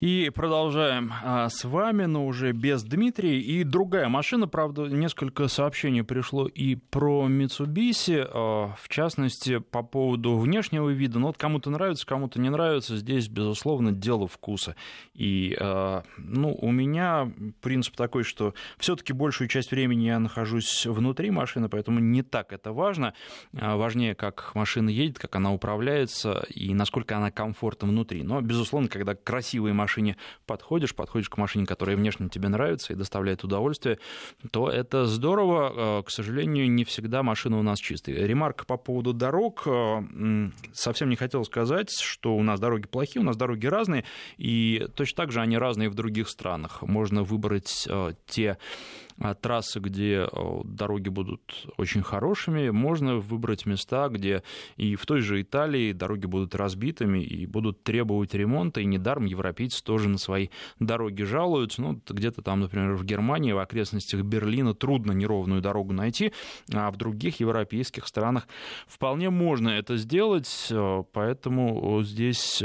И продолжаем с вами, но уже без Дмитрия. И другая машина, правда, несколько сообщений пришло и про Mitsubishi, в частности, по поводу внешнего вида. Но вот кому-то нравится, кому-то не нравится. Здесь, безусловно, дело вкуса. И, у меня принцип такой, что все-таки большую часть времени я нахожусь внутри машины, поэтому не так это важно. Важнее, как машина едет, как она управляется и насколько она комфортна внутри. Но, безусловно, когда красивые машины, подходишь к машине, которая внешне тебе нравится и доставляет удовольствие, то это здорово. К сожалению, не всегда машины у нас чистые. Ремарка по поводу дорог. Совсем не хотел сказать, что у нас дороги плохие, у нас дороги разные, и точно так же они разные в других странах. Можно выбрать те трассы, где дороги будут очень хорошими, можно выбрать места, где и в той же Италии дороги будут разбитыми и будут требовать ремонта, и недаром европейцы тоже на свои дороги жалуются. Ну, где-то там, например, в Германии, в окрестностях Берлина трудно неровную дорогу найти, а в других европейских странах вполне можно это сделать, поэтому здесь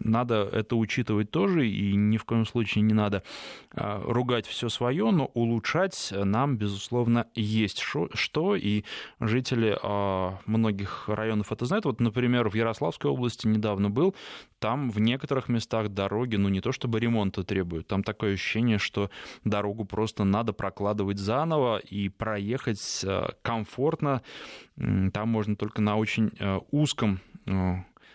надо это учитывать тоже, и ни в коем случае не надо ругать все свое, но улучшать нам, безусловно, есть что, и жители многих районов это знают. Вот, например, в Ярославской области недавно был, там в некоторых местах дороги, не то чтобы ремонта требуют, там такое ощущение, что дорогу просто надо прокладывать заново и проехать комфортно. Там можно только на очень узком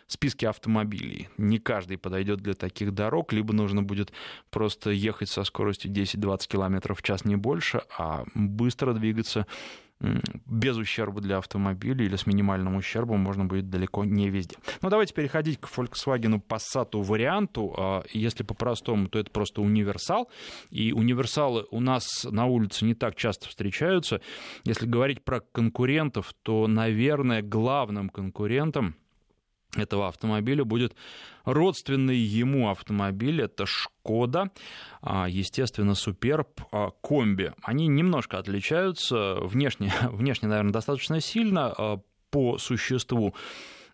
списке автомобилей. Не каждый подойдет для таких дорог, либо нужно будет просто ехать со скоростью 10-20 км в час, не больше, а быстро двигаться без ущерба для автомобиля или с минимальным ущербом можно будет далеко не везде. Но давайте переходить к Volkswagen Passat варианту. Если по-простому, то это просто универсал. И универсалы у нас на улице не так часто встречаются. Если говорить про конкурентов, то, наверное, главным конкурентом этого автомобиля будет родственный ему автомобиль, это Шкода, естественно, Superb Combi. Они немножко отличаются внешне, наверное, достаточно сильно, по существу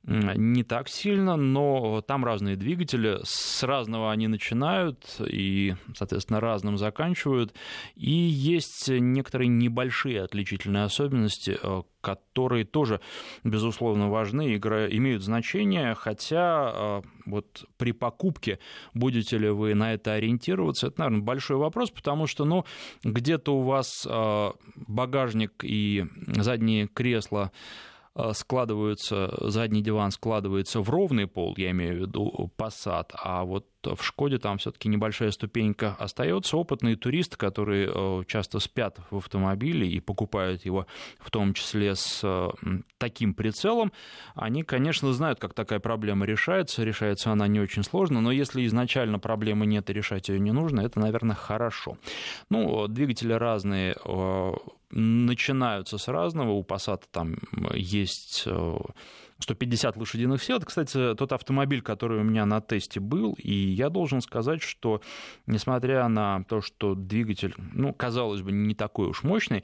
не так сильно, но там разные двигатели, с разного они начинают и, соответственно, разным заканчивают. И есть некоторые небольшие отличительные особенности, которые тоже, безусловно, важны, имеют значение, хотя вот при покупке будете ли вы на это ориентироваться, это, наверное, большой вопрос, потому что, где-то у вас багажник и задние кресла складываются, задний диван складывается в ровный пол, я имею в виду Passat, а вот в Шкоде там все-таки небольшая ступенька остается. Опытные туристы, которые часто спят в автомобиле и покупают его, в том числе с таким прицелом, они, конечно, знают, как такая проблема решается. Решается она не очень сложно, но если изначально проблемы нет и решать ее не нужно, это, наверное, хорошо. Двигатели разные, начинаются с разного. У Passat там есть 150 лошадиных сил. Это, кстати, тот автомобиль, который у меня на тесте был, и я должен сказать, что, несмотря на то, что двигатель, казалось бы, не такой уж мощный,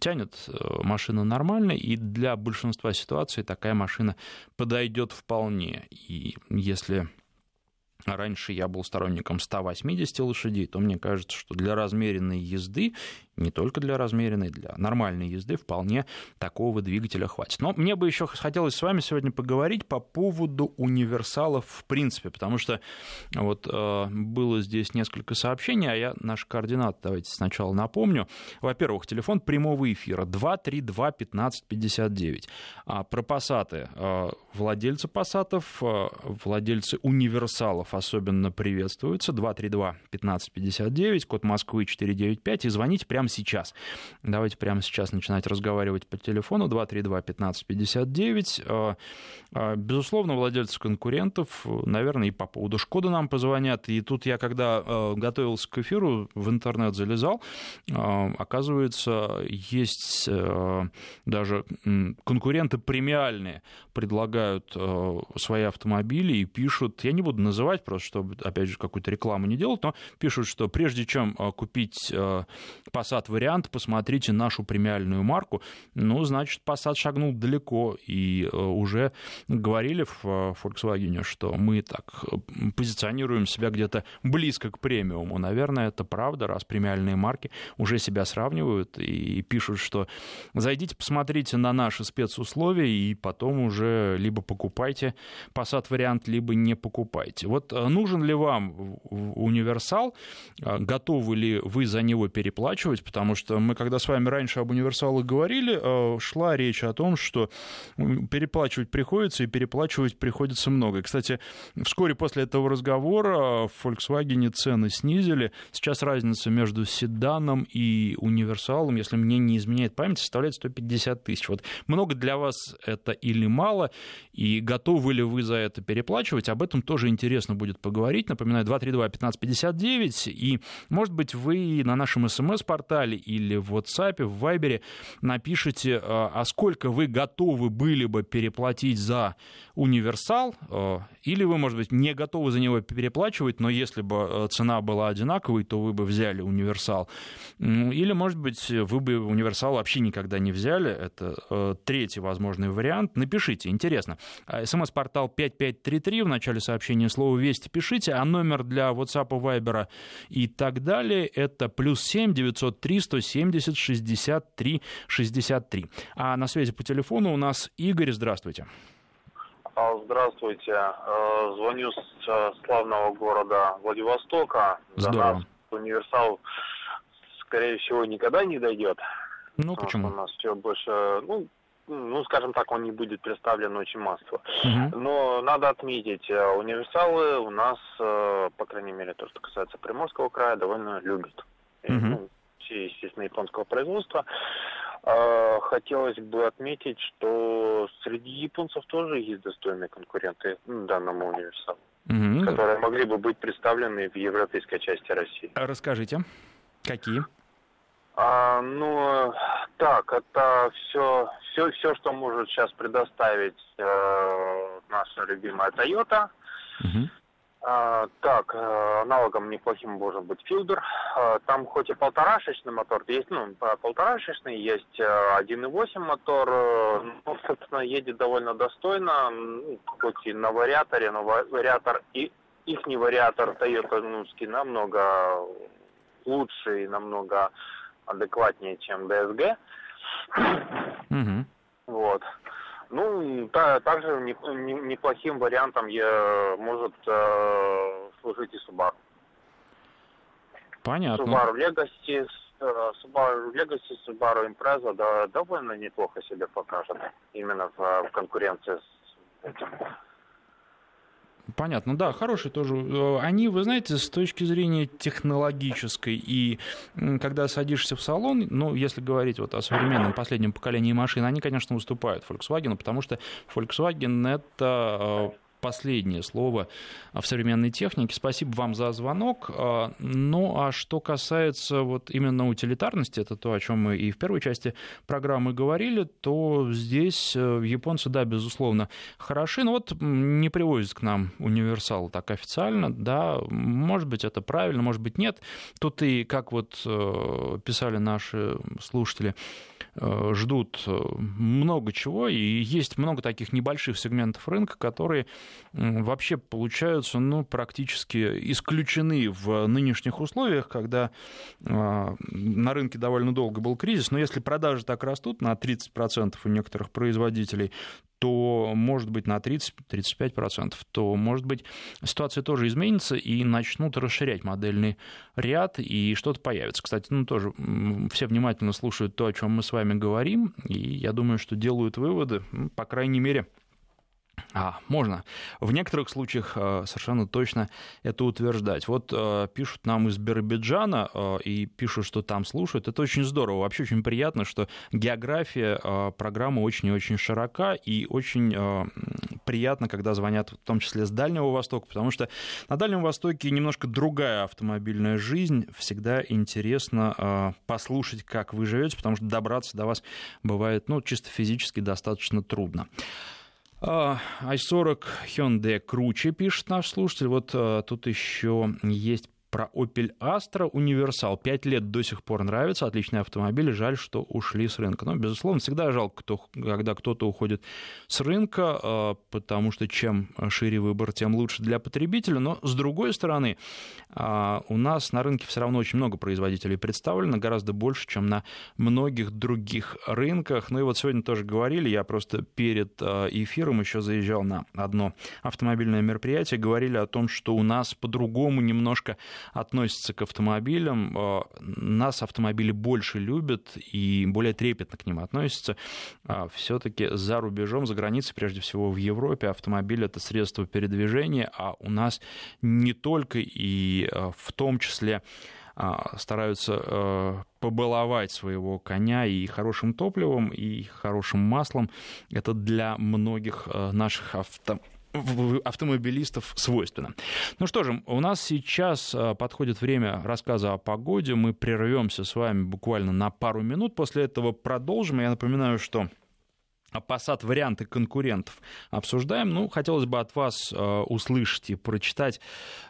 тянет машина нормально, и для большинства ситуаций такая машина подойдет вполне. И если раньше я был сторонником 180 лошадей, то мне кажется, что для размеренной езды, не только для размеренной, для нормальной езды вполне такого двигателя хватит. Но мне бы еще хотелось с вами сегодня поговорить по поводу универсалов в принципе, потому что было здесь несколько сообщений, а я наши координаты давайте сначала напомню. Во-первых, телефон прямого эфира 232-15-59. Про Пассаты. Владельцы Пассатов, владельцы универсалов особенно приветствуются. 232-15-59, код Москвы 495, и звоните прямо сейчас. Давайте прямо сейчас начинать разговаривать по телефону 232-15-59. Безусловно, владельцы конкурентов, наверное, и по поводу Шкоды нам позвонят. И тут я, когда готовился к эфиру, в интернет залезал, оказывается, есть даже конкуренты премиальные, предлагают свои автомобили и пишут, я не буду называть, просто чтобы, опять же, какую-то рекламу не делать, но пишут, что прежде чем купить Passat Passat Variant, посмотрите нашу премиальную марку, ну, значит, Passat шагнул далеко, и уже говорили в Volkswagen, что мы так позиционируем себя где-то близко к премиуму. Наверное, это правда, раз премиальные марки уже себя сравнивают и пишут, что зайдите, посмотрите на наши спецусловия, и потом уже либо покупайте Passat Variant, либо не покупайте. Вот нужен ли вам универсал, готовы ли вы за него переплачивать, потому что мы, когда с вами раньше об универсалах говорили, шла речь о том, что переплачивать приходится, и переплачивать приходится много. И, кстати, вскоре после этого разговора в Volkswagen цены снизили. Сейчас разница между седаном и универсалом, если мне не изменяет память, составляет 150 тысяч. Вот много для вас это или мало, и готовы ли вы за это переплачивать, об этом тоже интересно будет поговорить. Напоминаю, 232-1559, и, может быть, вы на нашем СМС-портале или в WhatsApp, в Viber напишите, а сколько вы готовы были бы переплатить за универсал, или вы, может быть, не готовы за него переплачивать, но если бы цена была одинаковой, то вы бы взяли универсал. Или, может быть, вы бы универсал вообще никогда не взяли. Это третий возможный вариант. Напишите, интересно. СМС-портал 5533, в начале сообщения слово «Вести» пишите, а номер для WhatsApp, Viber и так далее это +7 903 170 63 63. А на связи по телефону у нас Игорь. Здравствуйте. Здравствуйте. Звоню с славного города Владивостока. Здорово. До нас универсал, скорее всего, никогда не дойдет. Ну, почему? У нас все больше... Ну, скажем так, он не будет представлен очень массово. Угу. Но надо отметить, универсалы у нас, по крайней мере, то, что касается Приморского края, довольно любят. Угу. Ну, все, естественно, японского производства. Хотелось бы отметить, что среди японцев тоже есть достойные конкуренты данному универсалу, угу, которые могли бы быть представлены в европейской части России. Расскажите, какие? Ну, так, это все, что может сейчас предоставить наша любимая Toyota. Uh-huh. Так, аналогом неплохим может быть Fielder. Там хоть и полторашечный мотор есть, полторашечный есть 1.8 мотор, но, собственно, едет довольно достойно, хоть и на вариаторе, но вариатор, и ихний вариатор Toyota-нуский намного лучше и намного адекватнее, чем DSG. Mm-hmm. Вот. Ну, также неплохим вариантом может служить и Subaru. Понятно. Subaru Legacy, Subaru Impreza, да, довольно неплохо себя покажет именно в конкуренции с этим. Понятно, да, хорошие тоже. Они, вы знаете, с точки зрения технологической, и когда садишься в салон, ну, если говорить вот о современном последнем поколении машин, они, конечно, уступают Volkswagen, потому что Volkswagen — это... последнее слово в современной технике. Спасибо вам за звонок. Ну, а что касается вот именно утилитарности, это то, о чем мы и в первой части программы говорили, то здесь японцы, да, безусловно, хороши. Но вот не привозят к нам универсал так официально, да, может быть, это правильно, может быть, нет. Тут и, как вот писали наши слушатели, ждут много чего, и есть много таких небольших сегментов рынка, которые вообще получаются, ну, практически исключены в нынешних условиях, когда на рынке довольно долго был кризис, но если продажи так растут на 30% у некоторых производителей, то, может быть, на 30-35%, то, может быть, ситуация тоже изменится и начнут расширять модельный ряд, и что-то появится. Кстати, ну, тоже все внимательно слушают то, о чем мы с вами говорим, и я думаю, что делают выводы, ну, по крайней мере, можно в некоторых случаях совершенно точно это утверждать. Вот пишут нам из Биробиджана и пишут, что там слушают. Это очень здорово. Вообще очень приятно, что география программы очень и очень широка, и очень приятно, когда звонят, в том числе с Дальнего Востока, потому что на Дальнем Востоке немножко другая автомобильная жизнь. Всегда интересно послушать, как вы живете, потому что добраться до вас бывает, ну, чисто физически достаточно трудно. i40 Hyundai Cruze, пишет наш слушатель. Вот тут еще есть про Opel Astra универсал. 5 лет до сих пор нравится, отличные автомобили, жаль, что ушли с рынка. Но, безусловно, всегда жалко, когда кто-то уходит с рынка, потому что чем шире выбор, тем лучше для потребителя. Но, с другой стороны, у нас на рынке все равно очень много производителей представлено, гораздо больше, чем на многих других рынках. Ну и вот сегодня тоже говорили, я просто перед эфиром еще заезжал на одно автомобильное мероприятие, говорили о том, что у нас по-другому немножко относятся к автомобилям, нас автомобили больше любят и более трепетно к ним относятся. Все-таки за рубежом, за границей, прежде всего в Европе, автомобиль — это средство передвижения, а у нас не только и в том числе стараются побаловать своего коня и хорошим топливом, и хорошим маслом. Это для многих наших автомобилистов свойственно. Ну что же, у нас сейчас подходит время рассказа о погоде. Мы прервемся с вами буквально на пару минут. После этого продолжим. Я напоминаю, что Passat варианты конкурентов обсуждаем. Ну, хотелось бы от вас услышать и прочитать,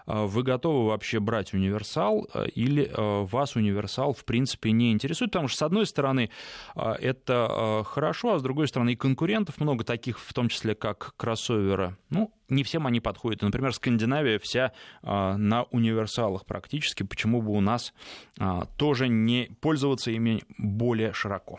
вы готовы вообще брать универсал или вас универсал в принципе не интересует, потому что, с одной стороны, это хорошо, а с другой стороны, и конкурентов много таких, в том числе, как кроссоверы. Ну, не всем они подходят. Например, Скандинавия вся на универсалах практически. Почему бы у нас тоже не пользоваться ими более широко?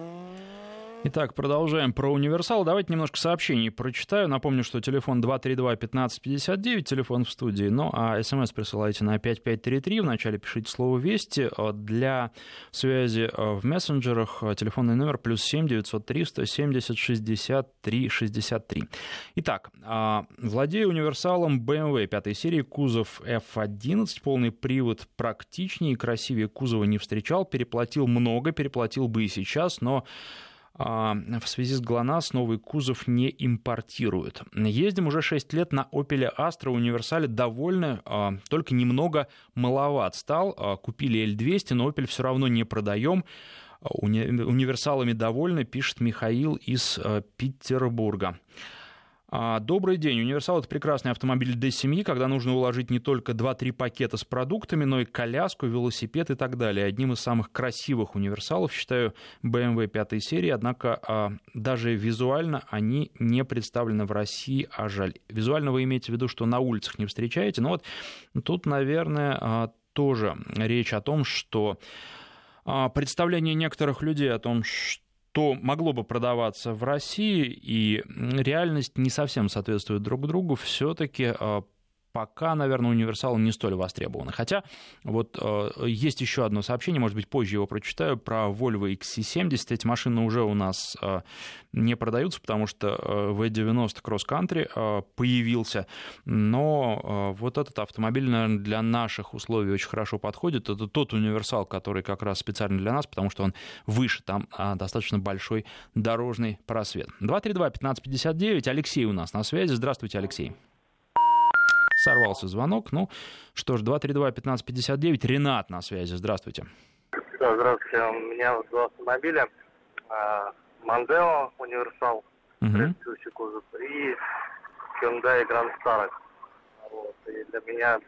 Итак, продолжаем про универсал. Давайте немножко сообщений прочитаю. Напомню, что телефон 232-1559, телефон в студии. Ну, а смс присылайте на 5533. Вначале пишите слово «Вести». Для связи в мессенджерах телефонный номер +7 903 170 63 63. Итак, владею универсалом BMW 5-й серии, кузов F11, полный привод, практичнее и красивее кузова не встречал, переплатил много, переплатил бы и сейчас, но в связи с ГЛОНАСС новый кузов не импортируют. Ездим уже 6 лет на Opel Astra универсале, довольны, только немного маловат стал. Купили L200, но Opel все равно не продаем. Универсалами довольны, пишет Михаил из Петербурга. Добрый день. Универсал — это прекрасный автомобиль для семьи, когда нужно уложить не только 2-3 пакета с продуктами, но и коляску, велосипед и так далее. Одним из самых красивых универсалов считаю BMW 5-й серии, однако даже визуально они не представлены в России, а жаль. Визуально вы имеете в виду, что на улицах не встречаете, но вот тут, наверное, тоже речь о том, что представление некоторых людей о том, что могло бы продаваться в России, и реальность не совсем соответствует друг другу, все-таки пока, наверное, универсалы не столь востребованы. Хотя вот есть еще одно сообщение, может быть, позже его прочитаю, про Volvo XC70. Эти машины уже у нас не продаются, потому что V90 Cross Country появился. Но вот этот автомобиль, наверное, для наших условий очень хорошо подходит. Это тот универсал, который как раз специально для нас, потому что он выше, там достаточно большой дорожный просвет. 232-1559. Алексей у нас на связи. Здравствуйте, Алексей. Сорвался звонок. Ну что ж, 232-1559. Ренат на связи. Здравствуйте. Да, здравствуйте. У меня два автомобиля. Мондео универсал, предыдущий кузов, и Hyundai Grand Starex. Вот. И для меня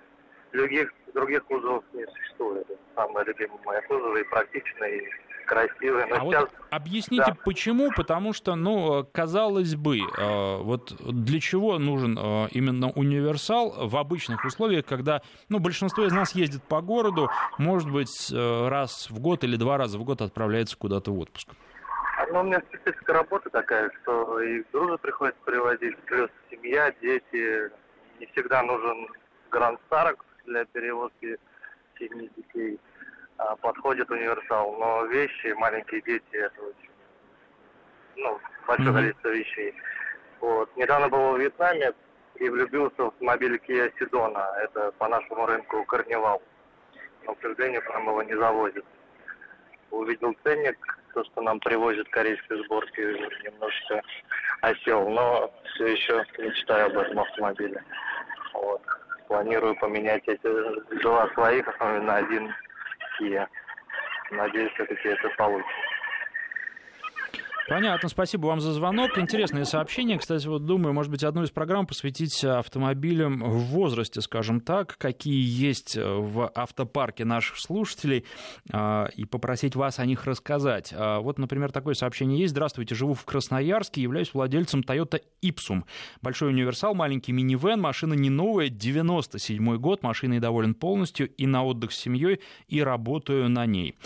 других кузов не существует. Это самые любимые мои кузовы, и практичные, и красивые. Но сейчас... вот объясните, да, почему? Потому что, ну, казалось бы, вот для чего нужен именно универсал в обычных условиях, когда, ну, большинство из нас ездит по городу, может быть, раз в год или два раза в год отправляется куда-то в отпуск. Ну, у меня специфика работы такая, что и грузы приходится привозить, плюс семья, дети. Не всегда нужен Grand Starex для перевозки семьи, детей. Подходит универсал, но вещи, маленькие дети, это очень, ну, большое количество вещей. Вот. Недавно был в Вьетнаме и влюбился в автомобиль Kia Sedona. Это по нашему рынку Carnival. Но, к сожалению, к нам его не завозят. Увидел ценник, то, что нам привозят корейские сборки, немножко осел, но все еще мечтаю об этом автомобиле. Вот. Планирую поменять эти два своих на один. Надеюсь, все-таки это получится. Понятно, спасибо вам за звонок. Интересное сообщение. Кстати, вот думаю, может быть, одну из программ посвятить автомобилям в возрасте, скажем так, какие есть в автопарке наших слушателей, и попросить вас о них рассказать. Вот, например, такое сообщение есть. Здравствуйте, живу в Красноярске, являюсь владельцем Toyota Ipsum. Большой универсал, маленький минивэн, машина не новая, 97-й год, машиной доволен полностью, и на отдых с семьей, и работаю на ней.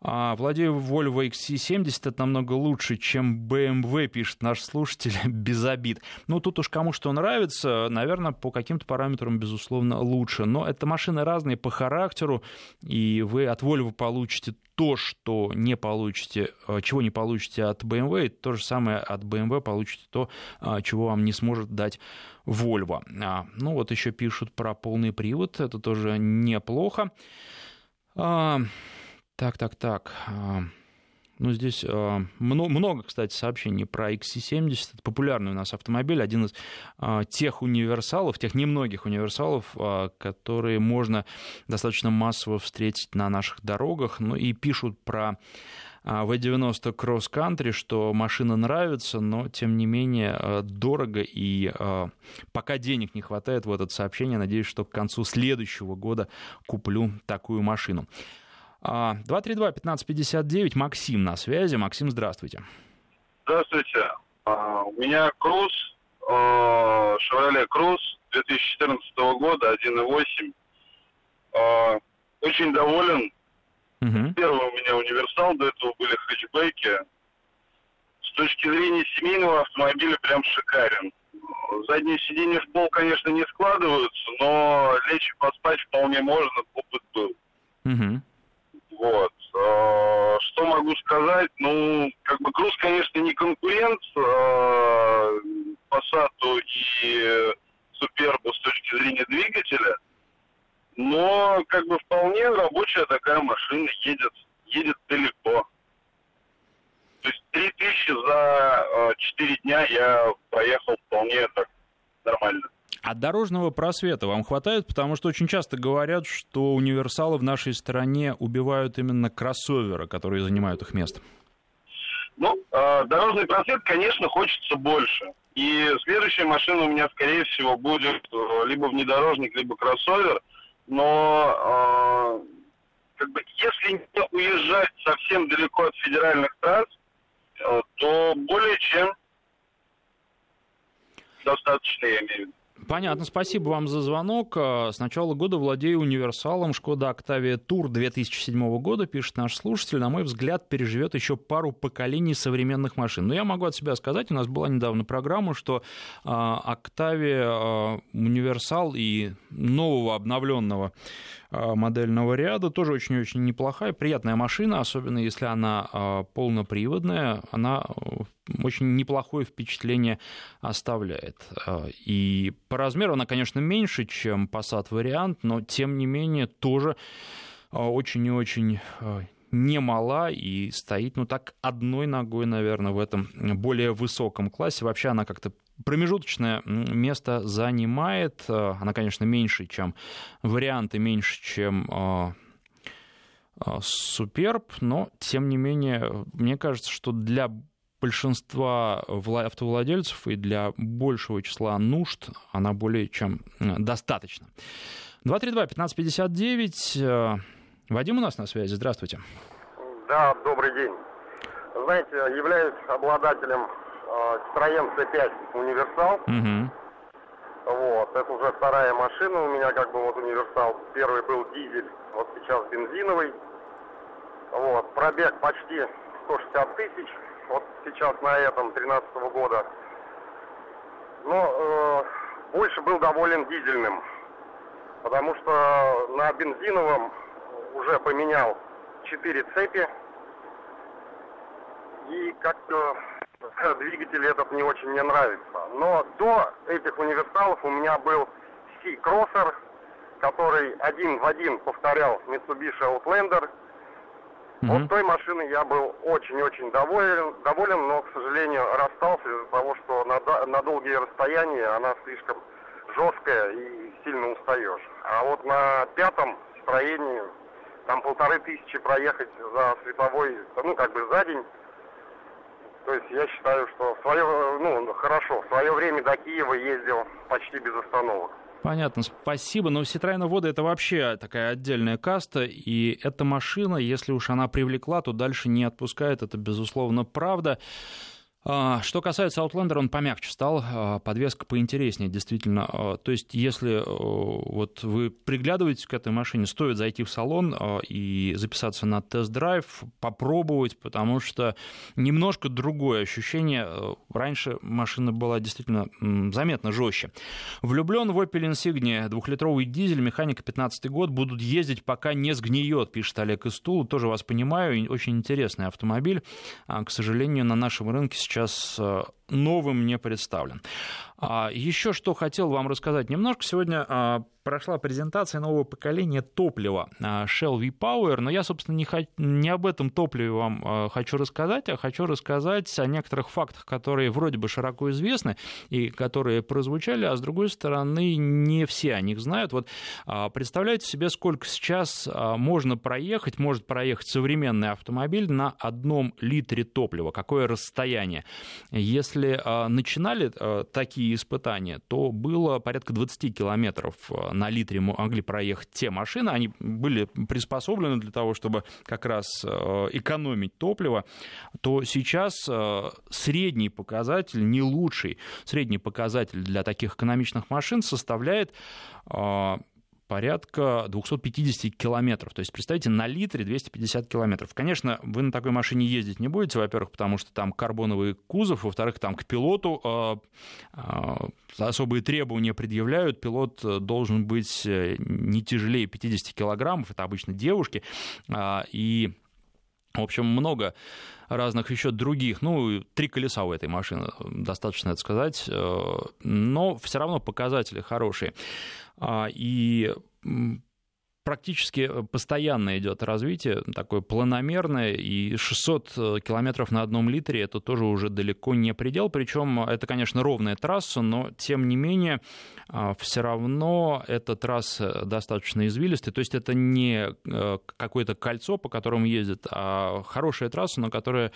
Владею Volvo XC70, это намного лучше, чем BMW, пишет наш слушатель, без обид. Ну, тут уж кому что нравится, наверное, по каким-то параметрам, безусловно, лучше. Но это машины разные по характеру, и вы от Volvo получите то, что не получите, чего не получите от BMW, и то же самое от BMW получите то, чего вам не сможет дать Volvo. Ну, вот еще пишут про полный привод, это тоже неплохо. Так. Ну, здесь много, кстати, сообщений про XC70. Это популярный у нас автомобиль, один из тех универсалов, тех немногих универсалов, которые можно достаточно массово встретить на наших дорогах. Ну, и пишут про V90 Cross Country, что машина нравится, но, тем не менее, дорого, и пока денег не хватает. Вот это сообщение. Надеюсь, что к концу следующего года куплю такую машину. 232-1559, Максим на связи. Максим, здравствуйте. Здравствуйте. У меня Cruze, Chevrolet Cruze 2014 года, 1.8. Очень доволен. Угу. Первый у меня универсал, до этого были хэтчбеки. С точки зрения семейного автомобиля прям шикарен. Задние сиденья в пол, конечно, не складываются, но лечь и поспать вполне можно, опыт был. Угу. Вот. Что могу сказать? Ну, как бы Cruze, конечно, не конкурент Passat'у и Superb'у с точки зрения двигателя, но как бы вполне рабочая такая машина, едет далеко. То есть 3000 за 4 дня я проехал вполне так нормально. А дорожного просвета вам хватает? Потому что очень часто говорят, что универсалы в нашей стране убивают именно кроссоверы, которые занимают их место. Ну, дорожный просвет, конечно, хочется больше. И следующая машина у меня, скорее всего, будет либо внедорожник, либо кроссовер. Но как бы, если не уезжать совсем далеко от федеральных трасс, то более чем достаточно, я имею в виду. Понятно, спасибо вам за звонок. С начала года владею универсалом Škoda Octavia Tour 2007 года, пишет наш слушатель. На мой взгляд, переживет еще пару поколений современных машин. Но я могу от себя сказать, у нас была недавно программа, что Octavia универсал и нового обновленного модельного ряда тоже очень-очень неплохая, приятная машина, особенно если она полноприводная, она очень неплохое впечатление оставляет. И по размеру она, конечно, меньше, чем Passat Variant, но, тем не менее, тоже очень и очень немала и стоит, ну так, одной ногой, наверное, в этом более высоком классе. Вообще она как-то промежуточное место занимает. Она, конечно, меньше, чем варианты, меньше, чем Superb, но, тем не менее, мне кажется, что для большинства автовладельцев и для большего числа нужд она более чем достаточна. 232-1559. Вадим у нас на связи. Здравствуйте. Да, добрый день. Знаете, являюсь обладателем Citroën C5 универсал. Угу. Вот, это уже вторая машина у меня, как бы вот универсал. Первый был дизель, вот сейчас бензиновый. Вот, пробег почти 160 тысяч. Вот сейчас на этом 13-го года. Но больше был доволен дизельным, потому что на бензиновом уже поменял 4 цепи. И как-то двигатель этот не очень мне нравится. Но до этих универсалов у меня был C-Crosser, который один в один повторял Mitsubishi Outlander. Mm-hmm. Вот той машиной я был очень-очень доволен, но, к сожалению, расстался из-за того, что на долгие расстояния она слишком жесткая и сильно устаешь. А вот на пятом строении, там 1500 проехать за световой, ну, как бы за день, То есть я считаю, что в свое время до Киева ездил почти без остановок. Понятно, спасибо. Но Citroën Voda — это вообще такая отдельная каста, и эта машина, если уж она привлекла, то дальше не отпускает, это, безусловно, правда. Что касается Outlander, он помягче стал, подвеска поинтереснее, действительно. То есть, если вот вы приглядываетесь к этой машине, стоит зайти в салон и записаться на тест-драйв, попробовать, потому что немножко другое ощущение. Раньше машина была действительно заметно жестче. Влюблен в Opel Insignia, 2-литровый дизель, механика 15-й год, будут ездить, пока не сгниет, пишет Олег из Тулы. Тоже вас понимаю, очень интересный автомобиль. К сожалению, на нашем рынке сейчас новым не представлен. Еще что хотел вам рассказать немножко. Сегодня прошла презентация нового поколения топлива Shell V-Power, но я, собственно, не об этом топливе вам хочу рассказать, а хочу рассказать о некоторых фактах, которые вроде бы широко известны и которые прозвучали, а с другой стороны, не все о них знают. Вот представляете себе, сколько сейчас может проехать современный автомобиль на 1 литре топлива, какое расстояние. Если начинали такие испытания, то было порядка 20 километров на литре могли проехать те машины. Они были приспособлены для того, чтобы как раз экономить топливо. То сейчас средний показатель, не лучший, средний показатель для таких экономичных машин составляет порядка 250 километров. То есть, представьте, на литре 250 километров. Конечно, вы на такой машине ездить не будете, во-первых, потому что там карбоновый кузов, во-вторых, там к пилоту особые требования предъявляют. Пилот должен быть не тяжелее 50 килограммов, это обычно девушки, и, в общем, много разных еще других, 3 колеса у этой машины, достаточно это сказать, но все равно показатели хорошие. И практически постоянно идет развитие, такое планомерное, и 600 километров на 1 литре это тоже уже далеко не предел, причем это, конечно, ровная трасса, но, тем не менее, все равно эта трасса достаточно извилистая, то есть это не какое-то кольцо, по которому ездит, а хорошая трасса, но которая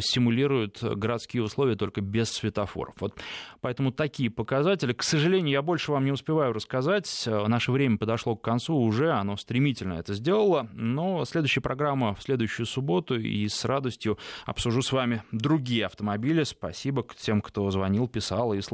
симулирует городские условия только без светофоров. Вот. Поэтому такие показатели. К сожалению, я больше вам не успеваю рассказать, наше время подошло к концу уже, оно стремительно это сделало, но следующая программа в следующую субботу, и с радостью обсужу с вами другие автомобили. Спасибо всем, кто звонил, писал и слушал.